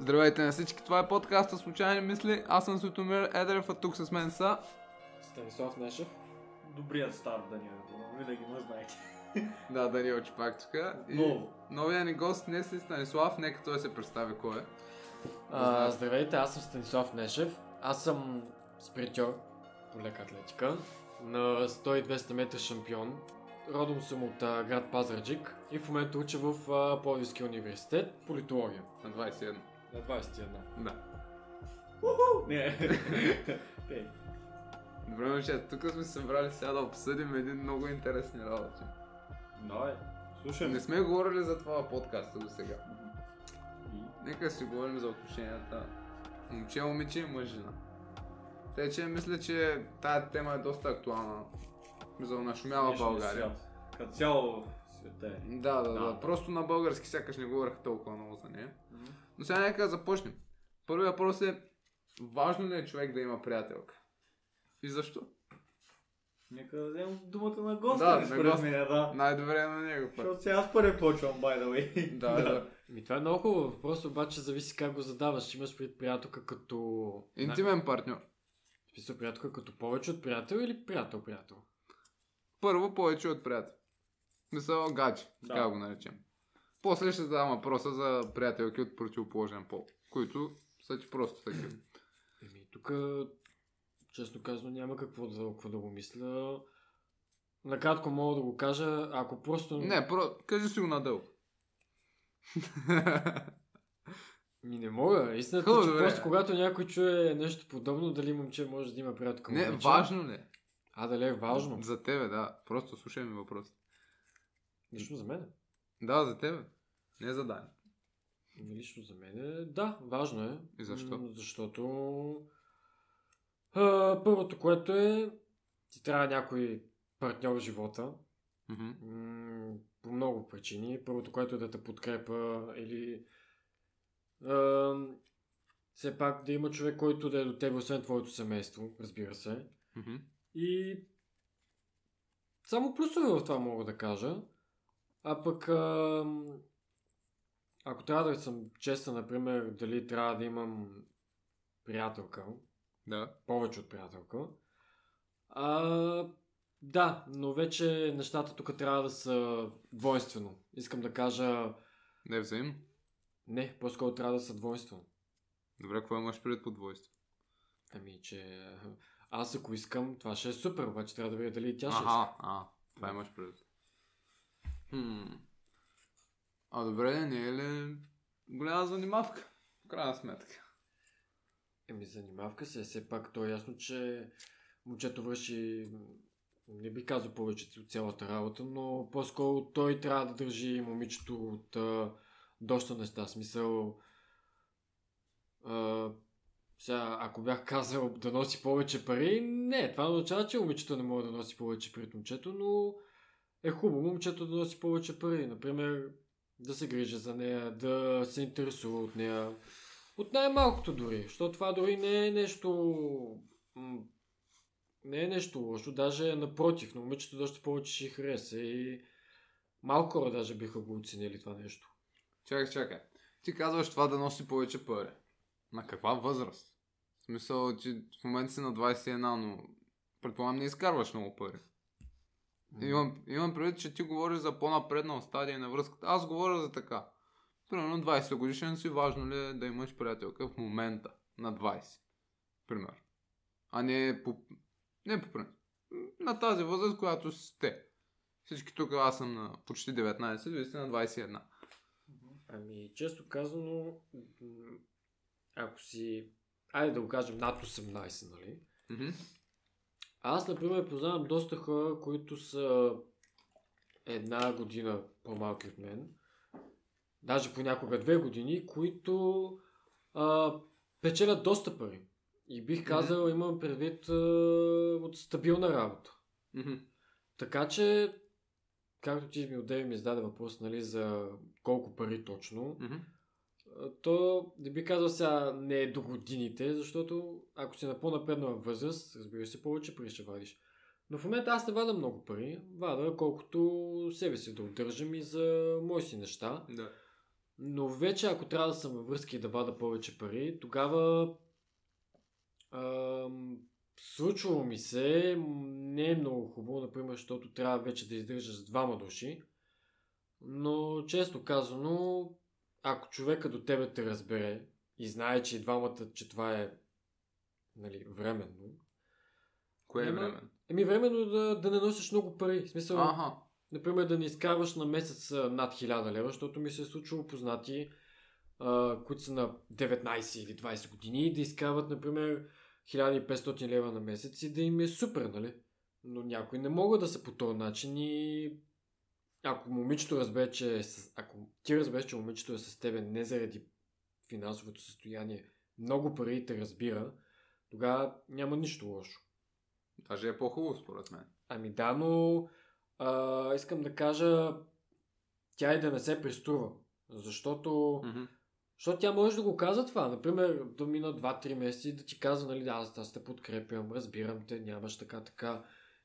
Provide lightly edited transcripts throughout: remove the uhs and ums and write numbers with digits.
Здравейте на всички, това е подкаста Случайни мисли. Аз съм Светломир Едрев, а тук с мен са... Станислав Нешев. Добрият стар, Данил. Винаги ме знаете. Да, Данил Чепакчук. И новия ни гост днес е Станислав, нека той се представи кой е. Здравейте, аз съм Станислав Нешев. Аз съм спринтьор по лека атлетика. На 100-200 метра шампион. Родом съм от град Пазарджик и в момента уча в Пловдивски университет политология. На 21. На 21. Да. Уху! Не. Добре, момчета, тук сме се събрали сега да обсъдим един много интересни работи. Да, слушай. Не сме говорили за това подкаста до сега. Нека си говорим за отношенията момче, момиче и мъж-жена. Тъй че мисля, че тая тема е доста актуална. За нашумяла България. Като цяло света е. Да. Просто на български сякаш не говорих толкова много за нея. Mm-hmm. Но сега нека започнем. Първият въпрос е, важно ли е човек да има приятелка? И защо? Нека да вземем думата на госта. Да. Най-добре е на него. Защото сега аз първи почвам, by the way. Да. Ми това е много хубаво въпрос, обаче зависи как го задаваш. Имаш приятелка като... интимен партньор. Писал приятелка като повече от приятел или приятел-приятел? Първо повече от приятел. Мисъл гадже, така го наречем. После ще задавам въпроса за приятелки от противоположен пол, които са ти просто такива. Тук, честно казано, няма какво да го мисля. Накратко мога да го кажа, ако просто... кажи си го надълго. Не мога. Истината е, че просто когато някой чуе нещо подобно, дали момче може да има приятел към момиче. Не, важно ли? Дали е важно? За тебе, да. Просто слушай ми въпрос. Лично за мен? Да, за тебе. Не за Дани. Лично за мен, да, важно е. И защо? Защото първото, което е, ти трябва някой партньор в живота. Mm-hmm. По много причини. Първото, което е да те подкрепа или все пак да има човек, който да е до тебе, освен твоето семейство, разбира се. Mm-hmm. И само плюсове в това мога да кажа, а пък ако трябва да съм честен, например, дали трябва да имам приятелка, да. Повече от приятелка, да, но вече нещата тук трябва да са двойствено. Искам да кажа... Не взаимно? Не, по-скоро трябва да са двойствено. Добре, какво имаш пред по двойство? Че... аз ако искам, това ще е супер, обаче трябва да видя дали и тя ще иска. Това имаш предвид. Добре, не е ли голяма занимавка? В крайна сметка. Занимавка се, все пак то е ясно, че момчето върши, не би казал повече от цялата работа, но по-скоро той трябва да държи момичето от доста неща. Смисъл... сега, ако бях казал да носи повече пари, не, това означава, че момичето не може да носи повече пари от момчето, но е хубаво момчето да носи повече пари. Например, да се грижа за нея, да се интересува от нея, от най-малкото дори, защото това дори не е нещо лошо, даже напротив, но момичето доста повече ще хареса и малко хора даже биха го оценили това нещо. Чакай, ти казваш това да носи повече пари. На каква възраст? В смисъл, че в момента си на 21, но предполагам не изкарваш много пари. Имам предвид, че ти говориш за по-напреднал стадия на връзката. Аз говоря за така. Примерно 20 годишен си, важно ли е да имаш приятелка в момента на 20? Пример. А не по... не по принцип. На тази възраст, която сте. Всички тук, аз съм на почти 19, вие сте на 21. Често казано... ако си, айде да го кажем, над 18, нали? Mm-hmm. Аз, например, познавам доста хора, които са една година по-малки от мен, даже понякога 2 години, които печелят доста пари. И бих казал, mm-hmm. имам предвид от стабилна работа. Mm-hmm. Така че, както ти ми зададе въпрос, нали, за колко пари точно, mm-hmm. то не би казал сега не е до годините, защото ако си на по-напредна възраст, разбира се, повече пари ще вадиш. Но в момента аз не вада много пари, вада колкото себе си да удържам и за мои си неща. Да. Но вече, ако трябва да съм във връзки и да вада повече пари, тогава случвало ми се, не е много хубаво, например, защото трябва вече да издържаш с двама души, но често казано, ако човека до тебе те разбере и знае, че и двамата, че това е, нали, временно. Кое е временно? Еми временно да не носиш много пари. В смисъл, например, да не изкарваш на месец над 1000 лева, защото ми се е случило познати, които са на 19 или 20 години, да изкарват, например, 1500 лева на месец и да им е супер, нали? Но някои не могат да са по този начин и ако момичето разбере, че ако ти разбереш, че момичето е с тебе не заради финансовото състояние, много пари те разбира, тогава няма нищо лошо. Даже е по-хубаво според мен. Ами да, но искам да кажа, тя и да не се преструва, защото тя може да го казва това. Например, да мина 2-3 месеца и да ти казва, нали, аз те подкрепям, разбирам те, нямаш така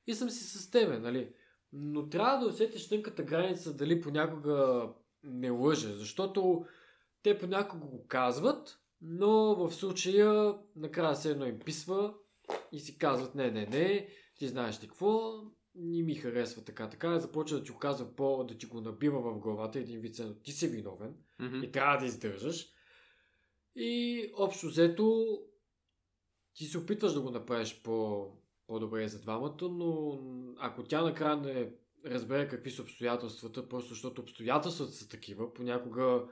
и съм си с тебе, нали. Но трябва да усетиш тънката граница дали понякога не лъже, защото те понякога го казват, но в случая накрая се едно им писва и си казват не, ти знаеш ли какво, не ми харесва така, започва да ти оказва да ти го набива в главата един вид, ти си виновен и трябва да издържаш и общо взето ти се опитваш да го направиш по-добре за двамата, но ако тя накрая не разбере какви са обстоятелствата, просто защото обстоятелствата са такива, понякога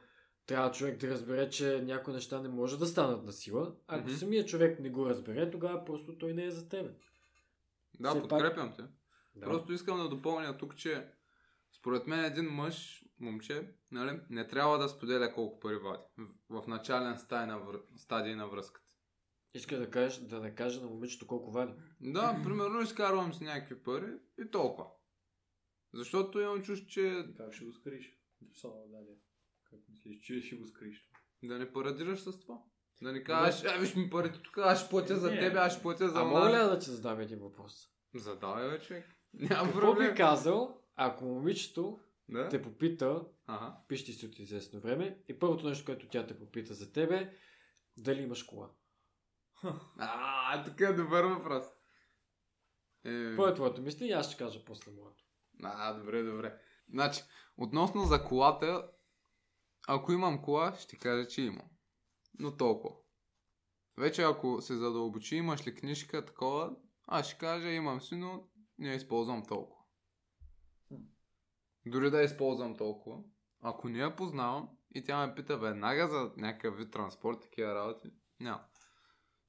трябва човек да разбере, че някои неща не може да станат на сила. Ако самия човек не го разбере, тогава просто той не е за тебе. Да, все подкрепям те. Да. Просто искам да допълня тук, че според мен един момче, нали, не трябва да споделя колко пари вади в начален стадий на връзката. Иска да кажеш, да не каже на момичето колко вади. Да, примерно изкарвам си някакви пари и толкова. Защото имам чувство, че... Как ще го скриш? Само даде. Как мислиш, че ще го скриш? Да не парадираш с това. Да не кажеш, виж ми парите тук, аз ще платя за тебе, аз ще платя за мен. А мога ли да ти задам един въпрос? Задавай вече. Няма проблем. Какво би казал, ако момичето те попита, пишете си от известно време, и първото нещо, което тя те попита за тебе, дали имаш кола? Така е добър въпрос. Какво е твоето мисли? И аз ще кажа после моето. Добре. Значи, относно за колата, ако имам кола, ще кажа, че имам. Но толкова. Вече ако се задълбочи, имаш ли книжка, такова, аз ще кажа, имам си, но не използвам толкова. Дори да използвам толкова, ако не я познавам и тя ме пита веднага за някакъв вид транспорт, такива работи, няма.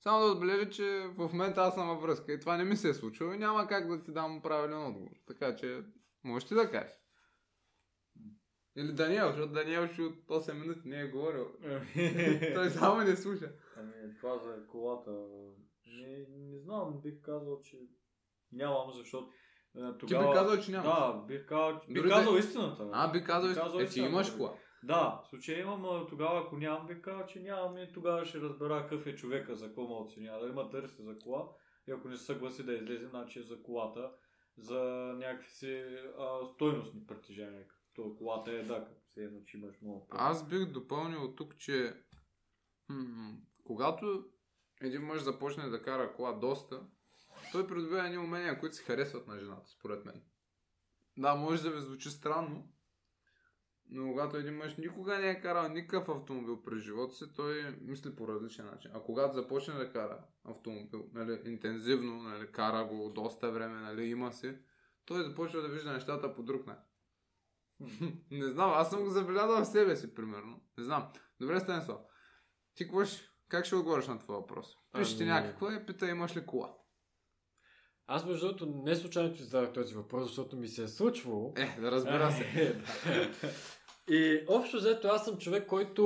Само да отбележа, че в момента аз съм във връзка и това не ми се е случило и няма как да ти дам правилен отговор. Така че, можеш ти да кажеш. Или Даниел, защото Даниел ще от 8 минути не е говорил. Той само не слуша. Това за колата... Не знам, бих казал, че нямам, защото тогава... Ти бих казал, че нямаш? Да, бих казал истината. Бих казал истината. Ти имаш кола? Да, в случая имам, а тогава ако нямам, бих казал, че нямам и тогава ще разбера какъв е човека, за какво ме оценя. Дали има търси за кола и ако не се съгласи да излезе, значи е за колата, за някакви си стойностни притежания. То колата е, като се едно, че имаш много пари. Аз бих допълнил тук, че когато един мъж започне да кара кола доста, той придобива едни умения, които се харесват на жената, според мен. Да, може да ви звучи странно, но когато един мъж никога не е карал никакъв автомобил през живота си, той мисли по различен начин. А когато започне да кара автомобил, нали, интензивно, нали, кара го доста време, нали, има си, той започва да вижда нещата по друг начин. Не знам, аз съм го забелязал в себе си, примерно. Не знам. Добре, Станислав, ти как ще отговориш на това въпрос? Пиши ти някаква и пита, имаш ли кола? Аз между другото не случайно ти зададах този въпрос, защото ми се е случвало. Да разбира се. И общо взето аз съм човек, който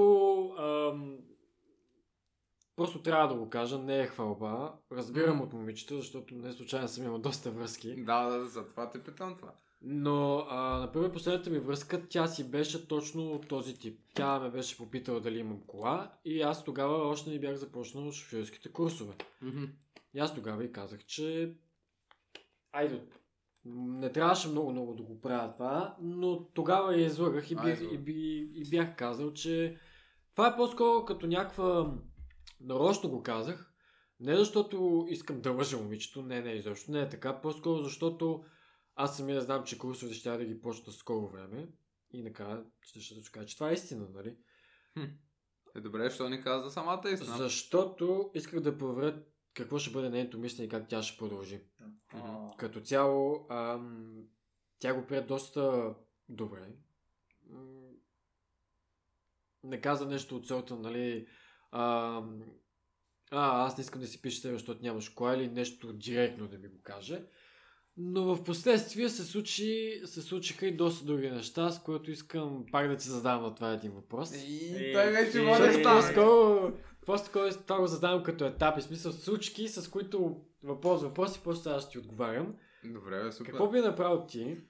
просто трябва да го кажа, не е хвалба. Разбирам от момичета, защото не случайно съм имал доста връзки. Да, за това те питам това. Но, например, последната ми връзка, тя си беше точно от този тип. Тя ме беше попитала дали имам кола и аз тогава още не бях започнал шофьорските курсове. И аз тогава и казах, че айде, Не трябваше много да го правя това, но тогава я излагах и бях казал, че това е по-скоро като някаква... Нарочно го казах, не защото искам да лъжа момичето, не изобщо, не е така, по-скоро защото аз самия знам, че курсовете ще да ги почна скоро време и накрая ще кажа, че това е истина, нали? Е добре, защо не каза самата истина? Защото исках да проверя какво ще бъде нейното мислене и как тя ще продължи. Като цяло, тя го прие доста добре. Не каза нещо от сорта, нали... аз не искам да си пиша тебе, защото нямаш кола или нещо директно да ми го каже. Но в последствие се случиха и доста други неща, с което искам пак да ти задавам на това един въпрос. И той вече може да просто това го задавам като етап и смисъл случки, с които въпроси, просто аз ти отговарям. Добре, супер. Какво би направил ти,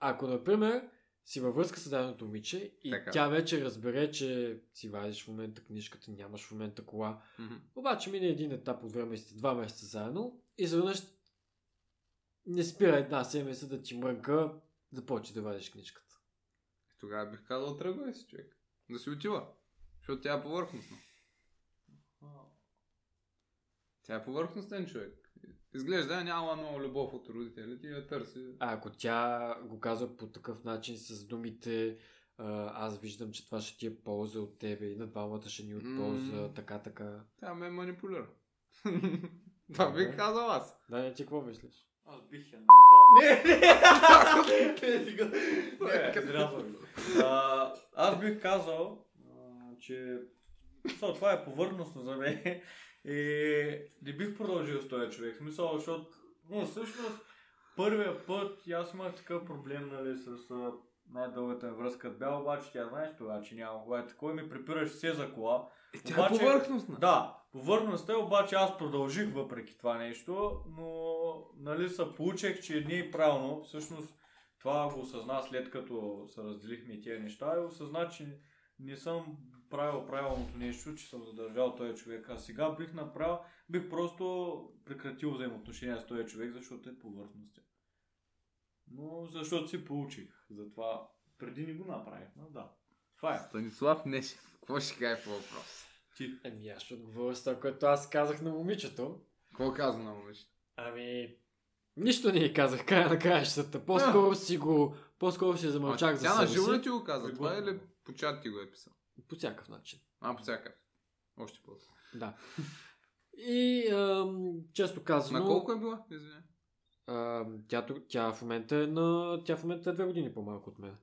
ако, например, си във връзка с даденото момиче и така, тя вече разбере, че си вадиш в момента книжката, нямаш в момента кола. Обаче мине един етап от време и сте 2 месеца заедно и заведнъж не спира една седмица да ти мрънка да почне да вадиш книжката. Тогава бих казал, тръгвай си, човек. Да си отива. Защото тя е повърхностна. Тя е повърхностен човек. Изглежда, няма много любов от родителите и я търси. Ако тя го казва по такъв начин с думите, аз виждам, че това ще ти е полза от тебе и на двамата ще ни от полза, така. Тя ме манипулира. Това бих казал аз. Да, ти какво мислиш? Аз бих я наебал. Аз бих казал, че това е повърхностно за мен. Не бих продължил с този човек, смисъл, защото всъщност първия път аз имах такъв проблем, нали, с най-дългата връзка от Бял, обаче тя знаеш това, че няма кола, такова ми припираше все за кола. Тя е повърхностна. Да, повърхността е, обаче аз продължих въпреки това нещо, но нали се получих, че не е правилно, всъщност това го осъзна след като се разделихме и тия неща и осъзна, че не съм правил правилното нещо, че съм задържал този човек, а сега бих просто прекратил взаимоотношения с този човек, защото е повърхностен. Но защото си получих, затова преди не го направих, но да. Това е. Станислав Нешев, какво ще каже по въпрос? Ами аз ще отговоря с това, което аз казах на момичето. Какво каза на момичето? Ами... Нищо не казах края на краищата, по-скоро си замълчах за себе си. Тя на живо ли ти го каза, това е ли по чат ти го е писал? По всякакъв начин. По всякакъв. Още по-добре. Да. И често казано... На колко е била? Извиня. Тя в момента е на... Тя в момента е 2 години по-малко от мен.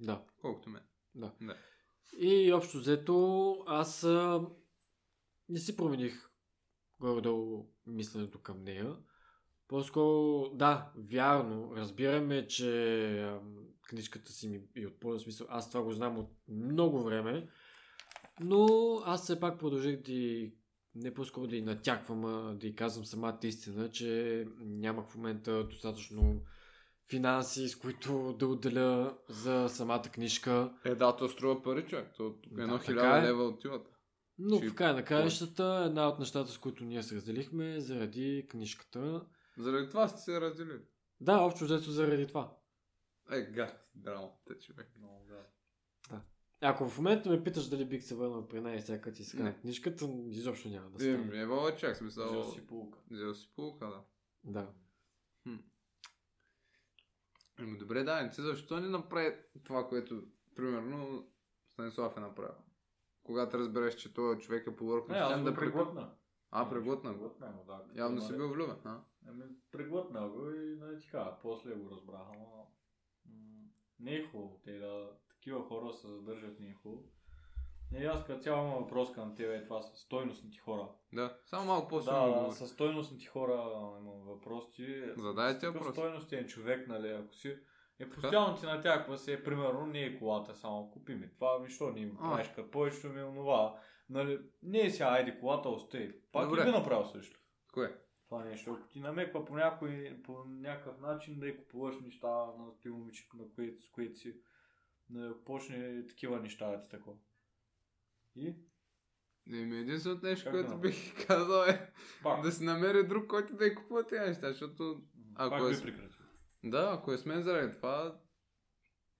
Да. Колкото мен. Да. И общо взето аз не си промених горе-долу мисленето към нея. По-скоро, да, вярно, разбираме, че книжката си ми е от пълна смисъл. Аз това го знам от много време, но аз все пак продължих не по-скоро да ѝ натяквам, а да ѝ казвам самата истина, че нямах в момента достатъчно финанси, с които да отделя за самата книжка. Да, то струва пари, човек. То едно 1000 лева отиват. Но в края на краищата една от нещата, с които ние се разделихме, заради книжката. Заради това сте се разделили? Да, общо взето заради това. Гад, драмата, човек. Много гад. Да. Ако в момента ме питаш дали бих се върнал при нея и сега като иска на книжката, изобщо няма да стане. Не бъл чак, смисъл. Взел си полука, да. Да. Добре, да, защо не направи това, което, примерно, Станислав е направил? Когато разбереш, че този човек е повърхностен, аз да преглътна. Преглътна го? Да. Явно си бил влюбен, а? Преглътна го и така, после го разбрах, ама... Не е хубаво, такива хора се задържат, не е хубаво. Аз като цяло имам въпрос към тебе и това са стойностните хора. Да, само малко по-силно говори. Да, със стойностните хора имам въпрос ти. Задай ти въпрос. Стойностен човек, нали, ако си... постоянно ти натяква се, примерно, не е колата, само купи ми това, защо не ми правиш като повечето ми онова. Нали, не е сега, айде колата, остай. Пак не би направил също. Кое? Това нещо, ако ти намеква по някакъв начин да и купуваш неща на ти момиче, с които си почне такива неща да ти такова. И? Единственото нещо, което бих казал е да си намери друг, който да и купува тези неща, защото Ако е... Да, ако е с мен заради това,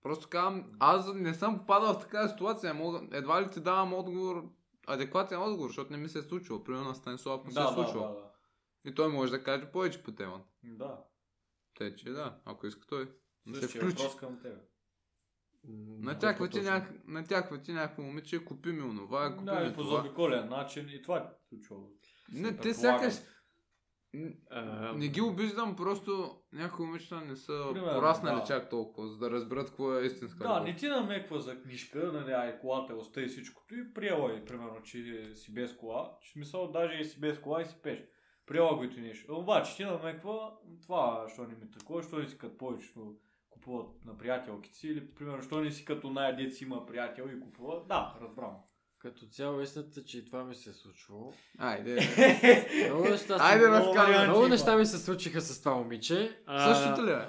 просто казвам, аз не съм попадал в такава ситуация, едва ли ти давам отговор, адекватен отговор, защото не ми се е случило, примерно на Станислав не се е случило. Да. И той може да каже повече по темата. Да. Те, че да, ако иска той. Да се включи. Натяква ти някакво момиче, купи ми онова, купи ми по заобиколен начин и това е случило. Не, те сякаш... Не ги обиждам, просто някои момичета не са пораснали чак толкова, за да разберат какво е истинска любов. Да, не ти намеква за книжка, колата остави всичкото и приела е, примерно, че си без кола. В смисъл, даже и си без кола и си пеш. Приела го и ти нещо. Обаче ти намеква това, що не ми такова, що не си като повечето купуват на приятелките си или, примерно, що не си като най-дет си има приятел и купува. Да, разбрам. Като цяло истината, че и това ми се е случило. Много неща ми се случиха с това момиче. Същото ли е?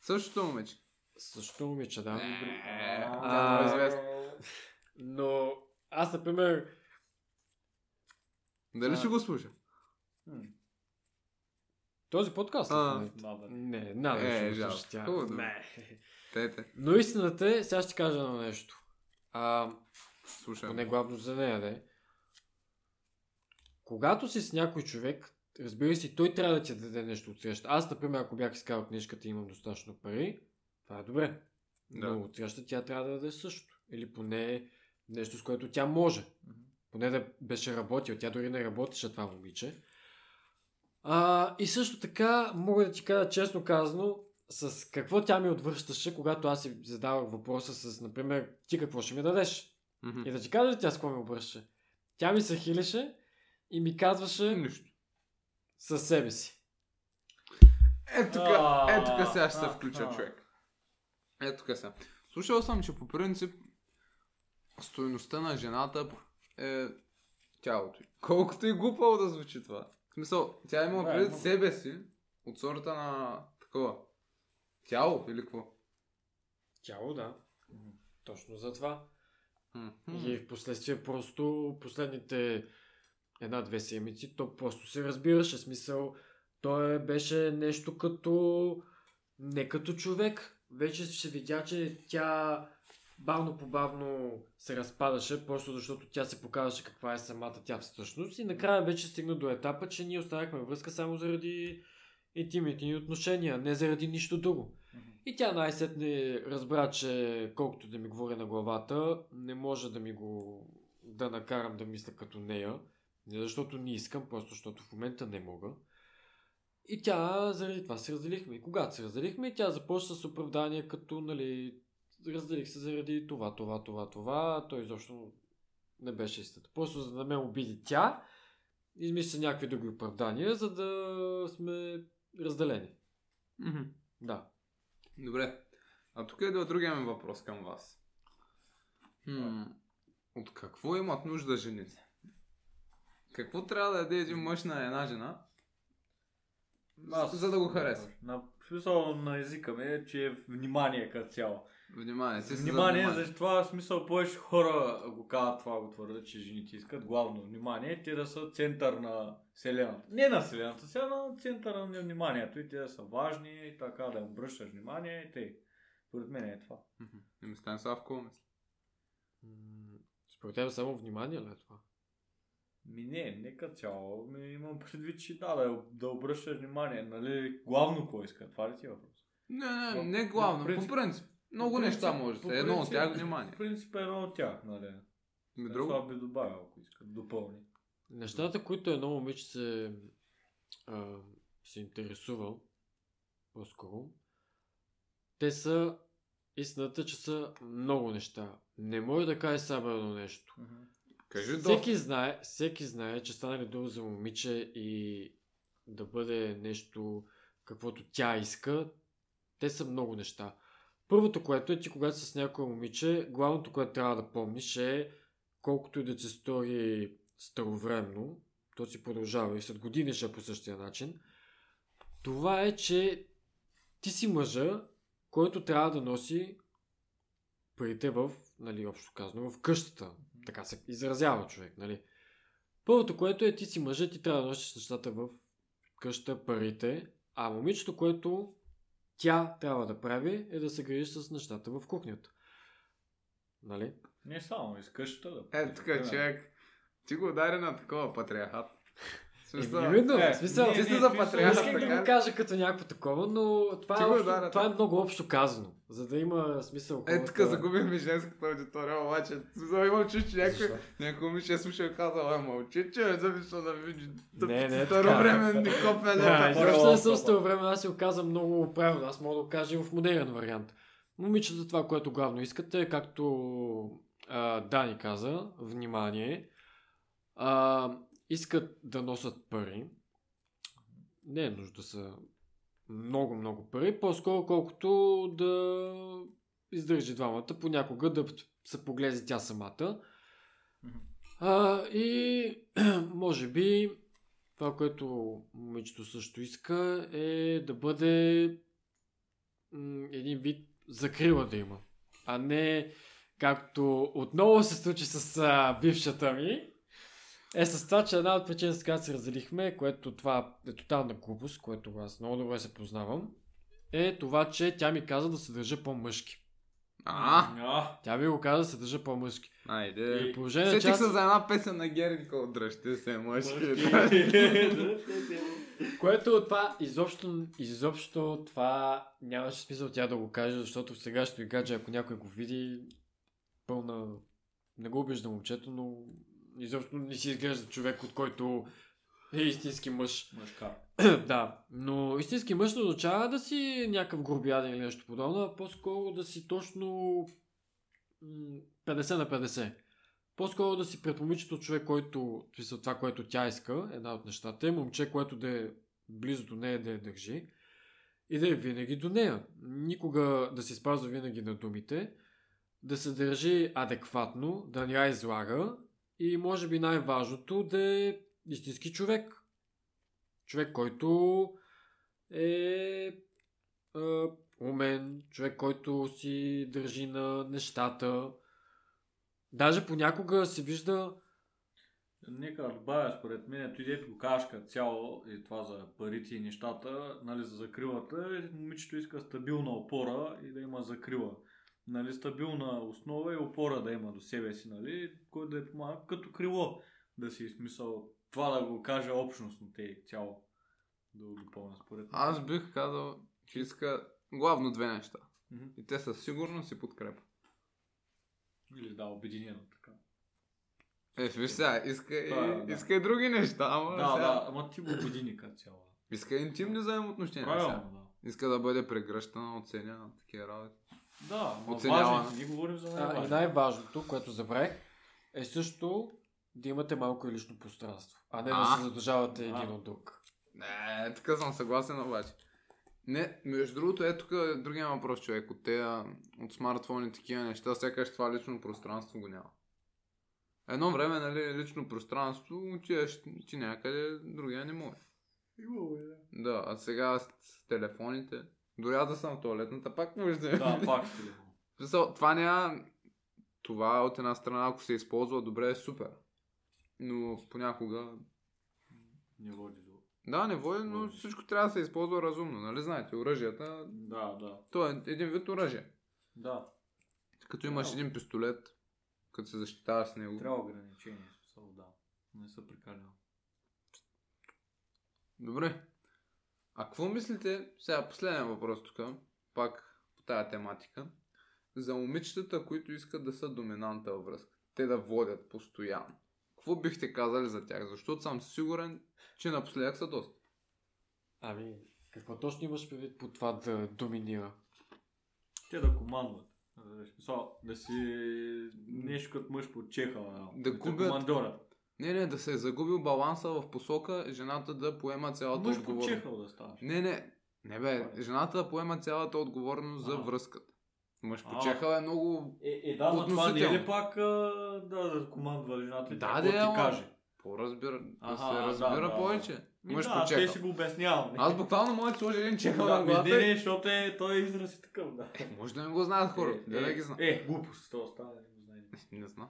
Същото момиче. Същото момиче, да. Но аз, например... Дали ще го слуша? Този подкаст? Не, няма да ще го слуша тя. Но истината е, сега ще кажа едно нещо. Поне главно за нея, да е. Когато си с някой човек, разбира се, той трябва да ти даде нещо от среща. Аз, например, ако бях изкарал книжката и имам достатъчно пари, това е добре. Да. Но от среща тя трябва да даде също. Или поне нещо, с което тя може. Поне да беше работил. Тя дори не работеше, това момиче. И също така, мога да ти кажа, честно казано, с какво тя ми отвръщаше, когато аз си задавах въпроса с, например, ти какво ще ми дадеш? И да ти кажа ли тя с какво ми обръщаше? Тя ми се хилеше и ми казваше нищо. Със себе си. Ето тук сега ще се включа, човек. Ето тук сега. Слушал съм, че по принцип стойността на жената е тялото. Колкото и глупаво да звучи това. В смисъл, тя има предвид себе си от сорта на такова тяло или какво? Тяло, да. Точно за това. И в последствие просто последните 1-2 седмици то просто се разбираше, смисъл той беше нещо като не като човек, вече се видя, че тя бавно по бавно се разпадаше, просто защото тя се показваше каква е самата тя всъщност и накрая вече стигна до етапа, че ние останахме връзка само заради интимните ни отношения, не заради нищо друго. И тя най-сетне разбра, че колкото да ми говори на главата, не може да ми го да накарам да мисля като нея. Не защото не искам, просто защото в момента не мога. И тя заради това се разделихме. И когато се разделихме, тя започна с оправдание като, нали, разделих се заради това. Той изобщо не беше истина. Просто за да ме обиди тя, измисля някакви други оправдания, за да сме разделени. Mm-hmm. Да. Добре, а тук е другия ми въпрос към вас. От какво имат нужда жените? Какво трябва да яде един мъж на една жена, за да го хареса? Смисъл на езика ми е, че е внимание като цяло. Внимание, затова смисъл повече хора го казват това, го твърдят, че жените искат главно внимание, те да са център на вселената. Не на вселената, сега на центъра на вниманието и те да са важни и така да им обръщаш внимание и те. Според мен е това. Не ми стане Славко, мисля. Според тебе само внимание ли е това? Не като цяло. Имам предвид, че да обръщаш внимание. Нали, главно кой иска, това ли ти е въпрос? Не главно, по принцип. Много неща може да се. Едно от тях внимание. В принцип е едно от тях, нали. Това би добавя, ако иска. Допълни. Нещата, които едно момиче се интересува по-скоро, те са истината, че са много неща. Не може да кажеш само едно нещо. Всеки знае, че стане ли дума за момиче и да бъде нещо, каквото тя иска, те са много неща. Първото, което е, че когато си с някоя момиче, главното, което трябва да помниш е, колкото и да се стори старовременно, то си продължава и след години ще е по същия начин, това е, че ти си мъжа, който трябва да носи парите в, нали, общо казано, в къщата. Така се изразява човек, нали. Първото, което е, ти си мъжа, ти трябва да носиш нещата в къща, парите, А момичето, което тя трябва да прави, е да се грижи с нещата в кухнята. Нали? Не само из къщата. Да... Е, така човек, ти го удари на такова патриархат. Ти сте за патриархат. Исках да го кажа като някакво такова, но това е много общо казано, за да има смисъл. Е, така загубихме женската аудитория, обаче. Имам чуш, че някой ми ще слуша и казва, мълчи, че не завиша да види старовременни копелета. Изобщо не съм старовремен, аз си го казвам много правилно. Аз мога да го кажа и в модерен вариант. Момичета, това, което главно искате, както Дани каза, внимание, искат да носят пари. Не е нужда да са много пари, по-скоро колкото да издържи двамата, понякога да се поглези тя самата. И може би това, което момичето също иска, е да бъде един вид закрила да има. А не както отново се случи с бившата ми. Е с това, че една от причината, с която се разделихме, което това е тотална глупост, което аз много добре се познавам, е това, че тя ми каза да се държа по-мъжки. Тя ми го каза да се държа по-мъжки. Айде. Сетих се за една песен на Геринко, дръжте се мъжки. Което това изобщо това нямаше смисъл тя да го каже, защото в сегашното и гадже, ако някой го види, пълна... Не го обижда момчето, но изобщо не си изглежда човек, от който е истински мъж. Мъжка. Да, но истински мъж не означава да си някакъв грубияден или нещо подобно, а по-скоро да си точно 50 на 50. По-скоро да си пред момичето човек, който писал това, което тя иска, една от нещата е момче, което да е близо до нея, да я държи и да е винаги до нея. Никога да се спазва винаги на думите, да се държи адекватно, да не я излага. И може би най-важното да е истински човек. Човек, който е умен, човек, който си държи на нещата. Даже понякога се вижда... Нека добавя, според мен, той дето го кажеш като цяло, и това за парите и нещата, нали, за закрилата, момичето иска стабилна опора и да има закрила. Нали, стабилна основа и опора да има до себе си, нали, който да я помага като крило да си смисъл. Това да го кажа общностно те цяло да го допълна според. Аз бих казал, че иска главно две неща. И те със сигурност и подкрепа. Или да, обединено така. Виж сега, иска и други неща, ама да, сега... Да, ама ти го обедини като цяло. Иска интимни взаимоотношения. Правилно, да. Иска да бъде прегръщана, оценена, такива работи. Да, важно, ние говорим за най-важното. И най-важното, което забравих, е също да имате малко и лично пространство, а не да се задържавате един от друг. Не, така съм съгласен обаче. Не, между другото е тук другия въпрос, човек, от смартфони такива неща, сякаш това лично пространство го няма. Едно време, нали, лично пространство, отиваш ти някъде, другия не може. Да, а сега с телефоните... Дори аз да съм в туалетната, пак не виждам. Да, пак си. Това от една страна, ако се използва добре, е супер. Но понякога... Не води до... Да, не води, но всичко трябва да се използва разумно. Нали знаете, оръжията... Да. То е един вид оръжие. Да. Като имаш един пистолет, като се защитаваш с него... Трябва ограничение, само да. Не се прекалявам. Добре. А какво мислите, сега последен въпрос тук, пак по тая тематика, за момичетата, които искат да са доминанта във връзка, те да водят постоянно. Какво бихте казали за тях? Защото съм сигурен, че напоследък са доста. Ами, какво точно имаш предвид по това да доминира? Те да командват. Да си нещо като мъж под чеха, да командорят. Не, да се е загубил баланса в посока жената да поема цялата отговорност. Мъж почехал да ставаш. Не, жената да поема цялата отговорност за връзката. Мъж почехал е много относително. Да, това не е пак да командва жената и какво ти каже. Разбира повече. Мъж почехал. Те си го обяснявам. Аз буквално мога да сложа един чехал на главата. Не, защото той израз е такъв. Да. Може да не го знаят хора. Глупост. Това остава не знам.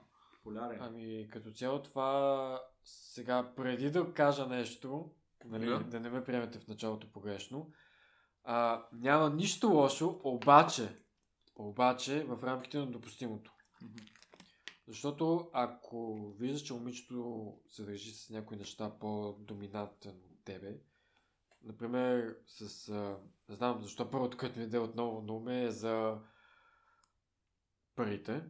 Ами като цяло това сега преди да кажа нещо, нали, yeah. да не ме приемете в началото погрешно. Няма нищо лошо, обаче в рамките на допустимото. Mm-hmm. Защото ако виждаш, че момичето се държи с някои неща по-доминантен от тебе, например, с... не знам защо първото, което ми иде отново на уме е за парите.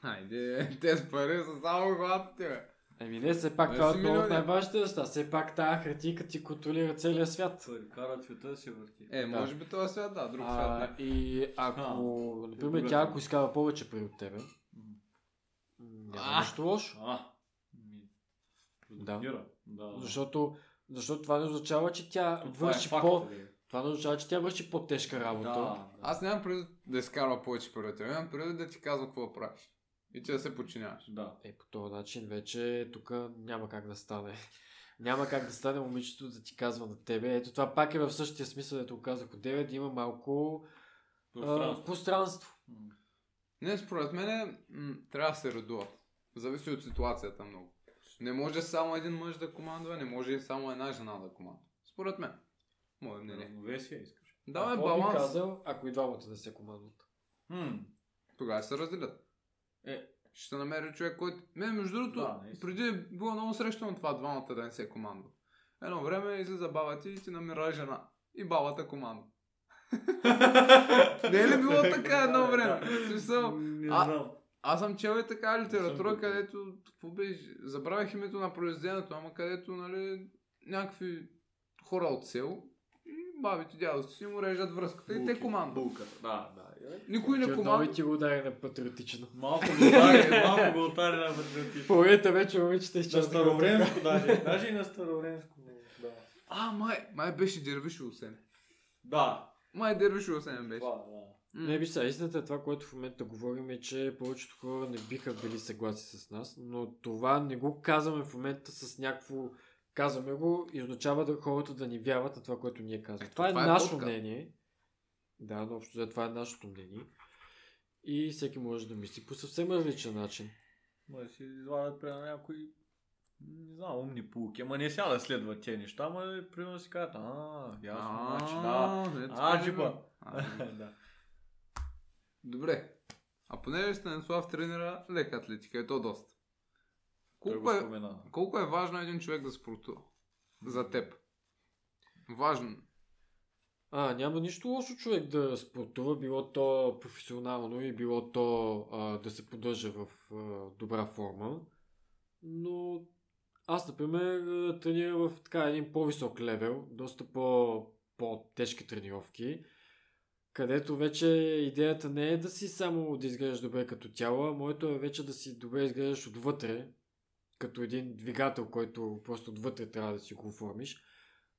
Хайде, тези пари са само хватите, бе. Еми не, все пак това е много от най-важните неща. Все пак тази хартийка ти контролира целия свят. Карат света си върти. Е, може би този свят, да, друг свят. И ако, например, тя ако изкава повече пари от тебе, няма нещо лошо. Да. Защото това не означава, че тя върши Това не означава, че тя върши по-тежка работа. Да. Аз нямам предвид да изкарва повече пари. Нямам предвид да ти казва какво правиш. И че да се подчиняваш. Да. Е, по този начин вече тук няма как да стане. Няма как да стане момичето да ти казва на тебе. Ето това пак е в същия смисъл, да те казах от 9, има малко пространство. Не, според мен трябва да се редува. Зависи от ситуацията много. Не може само един мъж да командва, не може само една жена да командва. Според мен. Моя мнение. Равновесие искаш. Да, е баланс. Би казал, ако и двамата да се командват. Тогава се разделят. Ще се намери човек, който... Мен, между другото, преди било много срещано това двамата да не се командва. Едно време излиза баба ти и ти намира жена. И бабата командва. Не е ли било така едно време? Аз съм чел и така литература, където... Забравях името на произведението, ама където, нали, някакви хора от село и бабите, дядовците си му режат връзката и те командват. Никой не командва. Чернови ти го удари на патриотично. Малко го удари на патриотично. Погледайте вече момичета и част на старовремско даже. Даже и на старовремско. Да. Май беше Дервишово семе. Да. Май Дервишово семе беше. Не, виж сега, истината е това, което в момента говорим е, че повечето хора не биха били съгласни с нас, но това не го казваме в момента с някакво... Казваме го и означава да хората да ни вярват на това, което ние казваме. Това е нашето мнение. Да, но общо това е нашето мнение. И всеки може да мисли по съвсем различен начин. Може да си извадят при някои, не знам, умни поуки. Ама не сега да следват тези неща, ама примерно си кажат, ясно, значи да. Джипа. Добре. А понеже Станислав тренира лека атлетика, е то доста. Колко е важно един човек да спортува? За теб. Важно. Няма нищо лошо човек да спортува, било то професионално и било то да се поддържа в добра форма. Но аз, например, тренирам в един по-висок левел, доста по-тежки тренировки, където вече идеята не е да си само да изглеждаш добре като тяло, а моето е вече да си добре изглеждаш отвътре, като един двигател, който просто отвътре трябва да си го оформиш.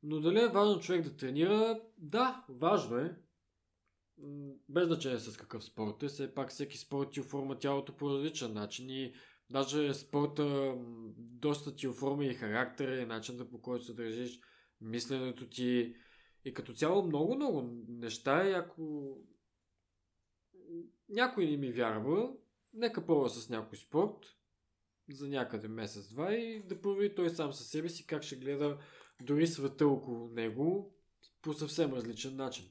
Но дали е важно човек да тренира? Да, важно е. Без значение с какъв спорт е. Все пак всеки спорт ти оформя тялото по различен начин и даже спорта доста ти оформя и характера, и начинът, по който се държиш, мисленето ти. И като цяло много-много неща, и ако някой не ми вярва, нека пробва с някой спорт за някъде месец-два и да провери той сам със себе си как ще гледа дори света около него по съвсем различен начин.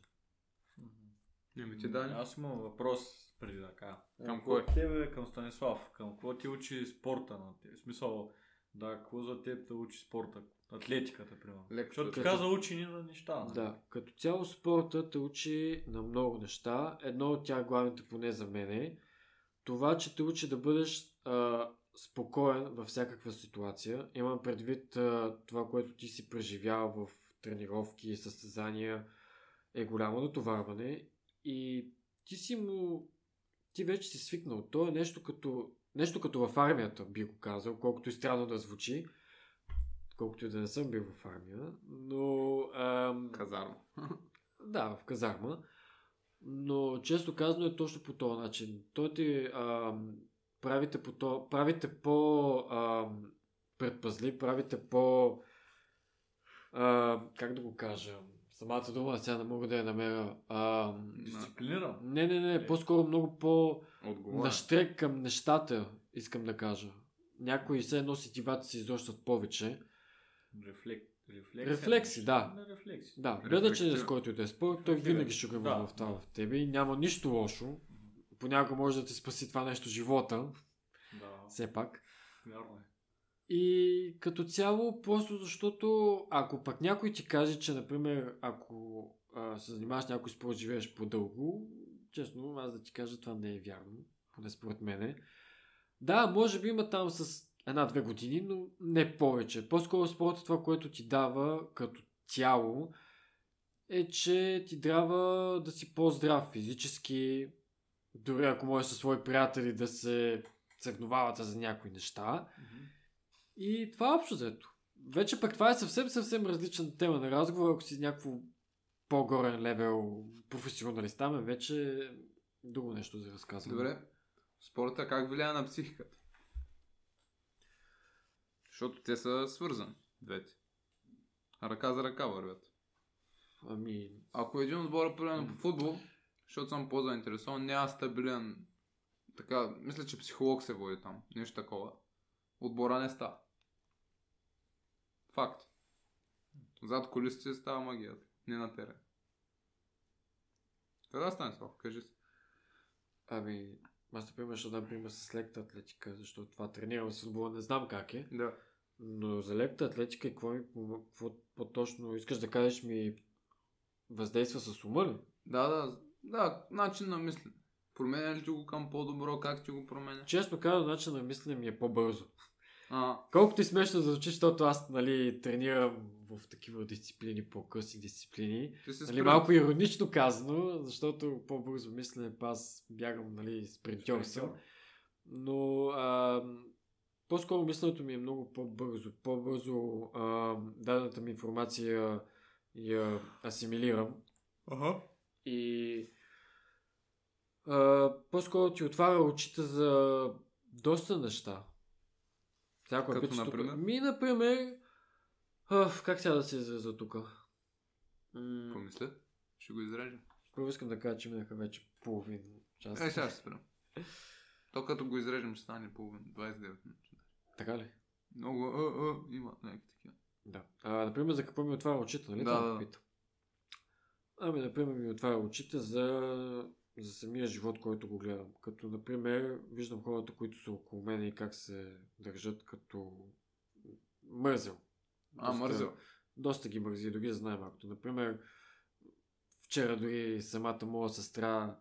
Аз имам въпрос преди така. Към кой? Към Станислав. Към какво ти учи спорта? В смисъл, да, какво за теб да учи спорта? Атлетиката, примерно. Защото ти каза учени на неща. Не? Да, като цяло спорта те учи на много неща. Едно от тях, главните поне за мен е това, че те учи да бъдеш спокоен във всякаква ситуация. Имам предвид това, което ти си преживял в тренировки и състезания, е голямо натоварване и ти вече си свикнал. То е нещо като в армията, би го казал, колкото и странно да звучи, колкото и да не съм бил в армия, но... казарма. Да, в казарма. Но често казано е точно по този начин. Той ти... правите по-предпазли, правите по... как да го кажа? Самата дума сега не мога да я намеря. Дисциплинирам? Не, по-скоро много по-наштрек към нещата, искам да кажа. Някои все едно сетивата се изрощат повече. Рефлект. Рефлекси, да. Да, гледа, че с който и да е спор, той винаги ще го има в това в тебе и няма нищо лошо. Понякога може да ти спаси това нещо живота. Да. Все пак. Вярно е. И като цяло, просто защото ако пък някой ти каже, че например, ако се занимаваш с някой спорт, живееш по-дълго, честно, аз да ти кажа, това не е вярно, поне според мене. Да, може би има там с 1-2 години, но не повече. По-скоро спорта, това, което ти дава като тяло, е, че ти трябва да си по-здрав физически, дори ако можеш със свои приятели да се съревновавате за някои неща. Mm-hmm. И това е общо взето. Вече пък това е съвсем различна тема на разговор, ако си някакво по-горен левел професионалист, там е вече друго нещо за разказване. Добре. Спорта как влияе на психиката? Защото те са свързани, двете. Ръка за ръка вървят. Ами... Ако един отбор по футбол, защото съм по-заинтересован, няма стабилен... Така, мисля, че психолог се води там. Нещо такова. Отбора не става. Факт. Зад колисите става магията. Не на терен. Къде стане това? Кажи си. Ами, аз например ще дам пример с лекта атлетика, защото това тренирам с отбора, не знам как е. Да. Но за лекта атлетика, какво по-точно искаш да кажеш ми, въздейства с ума ли? Да, начин на мислене. Променя ли ти го към по-добро, как ти го променя? Честно казвам, начин на мислене ми е по-бързо. Колкото и смешно звучи, защото аз тренирам в такива дисциплини, по-къси дисциплини. Малко иронично казано, защото по-бързо мислене, аз бягам, спринтьор съм. Но по-скоро мисленето ми е много по-бързо. По-бързо дадената ми информация я асимилирам. И... по-скоро ти отваря очите за доста неща. Всяко като пичето, например? Например... как сега да се изреза тук? Помисля. Ще го изрежа. Първо искам да кажа, че минаха вече половин час. Сега ще спрям. То като го изрежем ще стане половин. 29 минути. Така ли? Много има някакви такива. Да. Например, за какво ми отваря очите, нали? Да. Ами, например, ми отваря очите за самия живот, който го гледам. Като, например, виждам хората, които са около мен и как се държат като мързел. Мързел. Доста ги мързи, дори знаем. Като, например, вчера дори самата моя сестра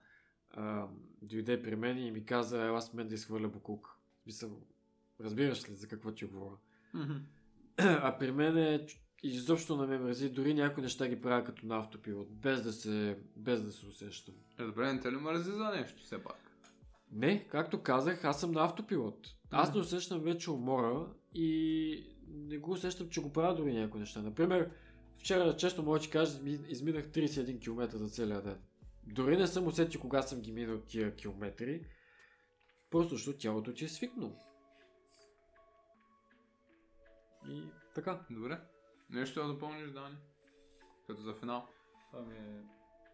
дойде при мен и ми каза, ела с мен да изхвърля букук. Разбираш ли за какво ти говоря? Mm-hmm. А при мен изобщо не ме мързи, дори някои неща ги правя като на автопилот, без да се усещам. Добре, не те ли мързи за нещо все пак? Не, както казах, аз съм на автопилот. Аз не усещам вече умора и не го усещам, че го правя дори някои неща. Например, вчера често мога да кажа, изминах 31 км за целия ден. Дори не съм усетил кога съм ги минал тия километри, просто защото тялото ти е свикнало. И така. Добре. Нещо да допълниш, Дани? Като за финал.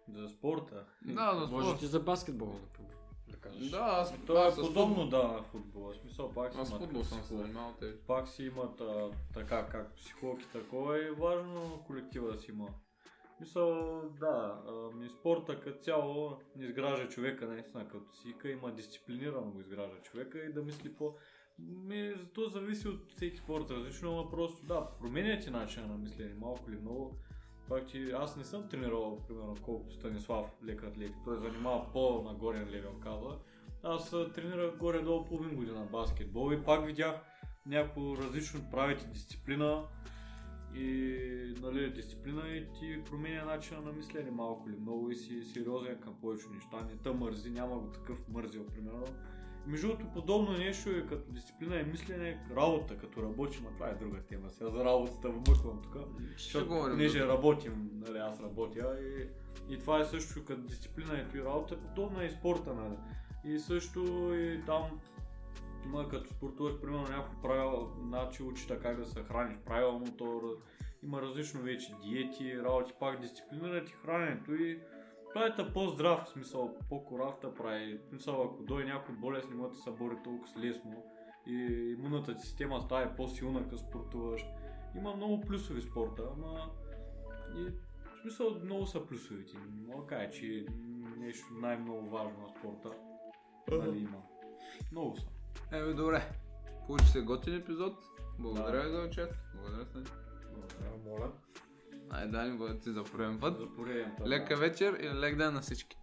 За спорта. Да, за спорта. Може ти за баскетбола, например. Да кажеш. Да, това е подобно на футбола. Смисъл, пак си имат футбол, пак си имат така, как психолог и такова е важно колектива да си има. Мисъл, да, спорта като цяло не изгражда човека, наистина като сика, има дисциплинирано го изгражда човека и да мисли по... То зависи от всеки спорт различно, но просто да, променя ти начина на мислене, малко или много. Аз не съм тренировал, примерно, колкото Станислав, лека атлетик, той занимава по-нагорен левел казва. Аз тренирах горе-долу половин година баскетбол и пак видях някакво различно, правите дисциплина и дисциплина и ти променя начина на мислене малко или много и си сериозен към повече неща, не те мързи, няма го такъв мързел, примерно. Между другото, подобно нещо е като дисциплина и мислене, работа, като работим, а това е друга тема. Сега за работата вмъквам тук, защото понеже работим, аз работя и това е също като дисциплина и работа, подобна и спорта. И също и там има като спортуваш, примерно някакво правило, начи учита как да се храниш правилно, то има различно вече диети, работи, пак дисциплинират и храненето и правите по-здрав, в смисъл, по-корав да прави. В смисъл, ако дойде някой болест, не може да се бори толкова лесно и имунната система става по-силна, като спортуваш. Има много плюсови спорта, ама и, в смисъл много са плюсовите. Мога кажа, че нещо най-много важно на спорта дали има. Много са. Еми добре, получи се готин епизод. Благодаря ви за участие. Благодаря се. Благодаря, моля. Айде, Дани, бъдете за пореден път. Лека вечер и лек ден на всички.